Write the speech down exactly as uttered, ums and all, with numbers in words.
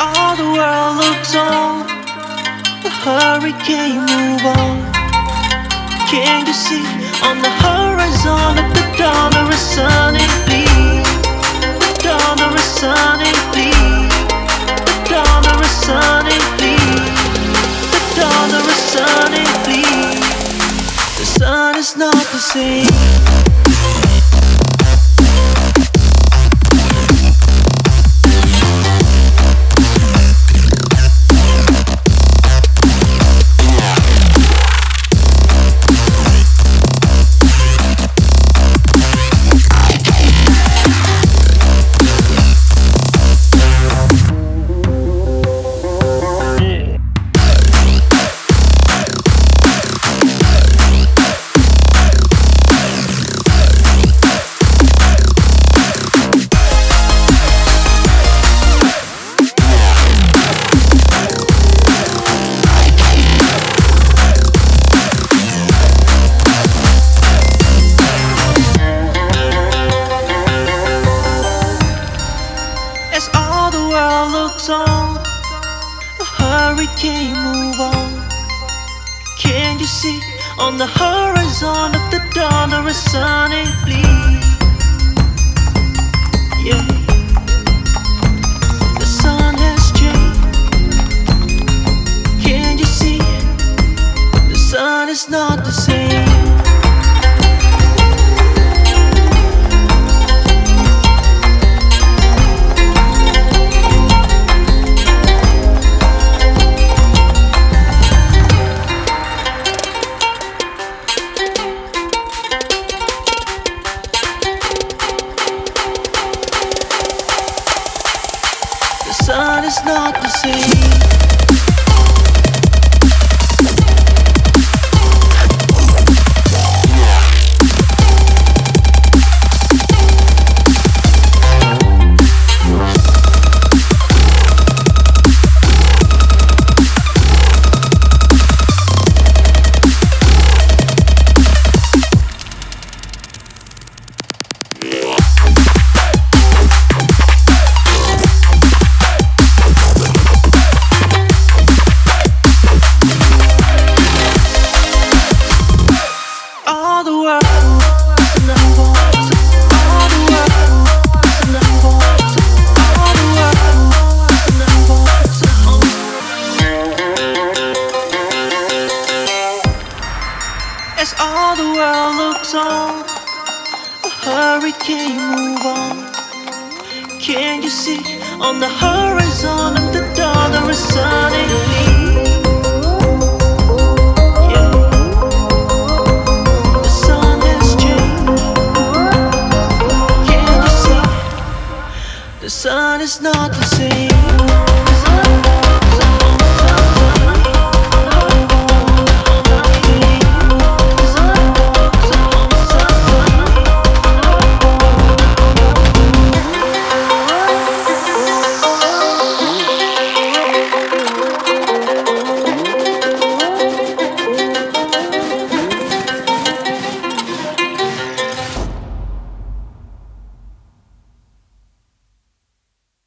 all the world looks on, the hurricane move on. Can you see on the horizon of the dawn of a sunny beam? The dawn of a sunny beam. The dawn of a sunny beam. The dawn of a sunny beam. The sun is not the same. On the horizon of the dawn of a sunny beam, yeah. The sun has changed. Can you see it? The sun is not the same. It's not the same. The sun is not the same.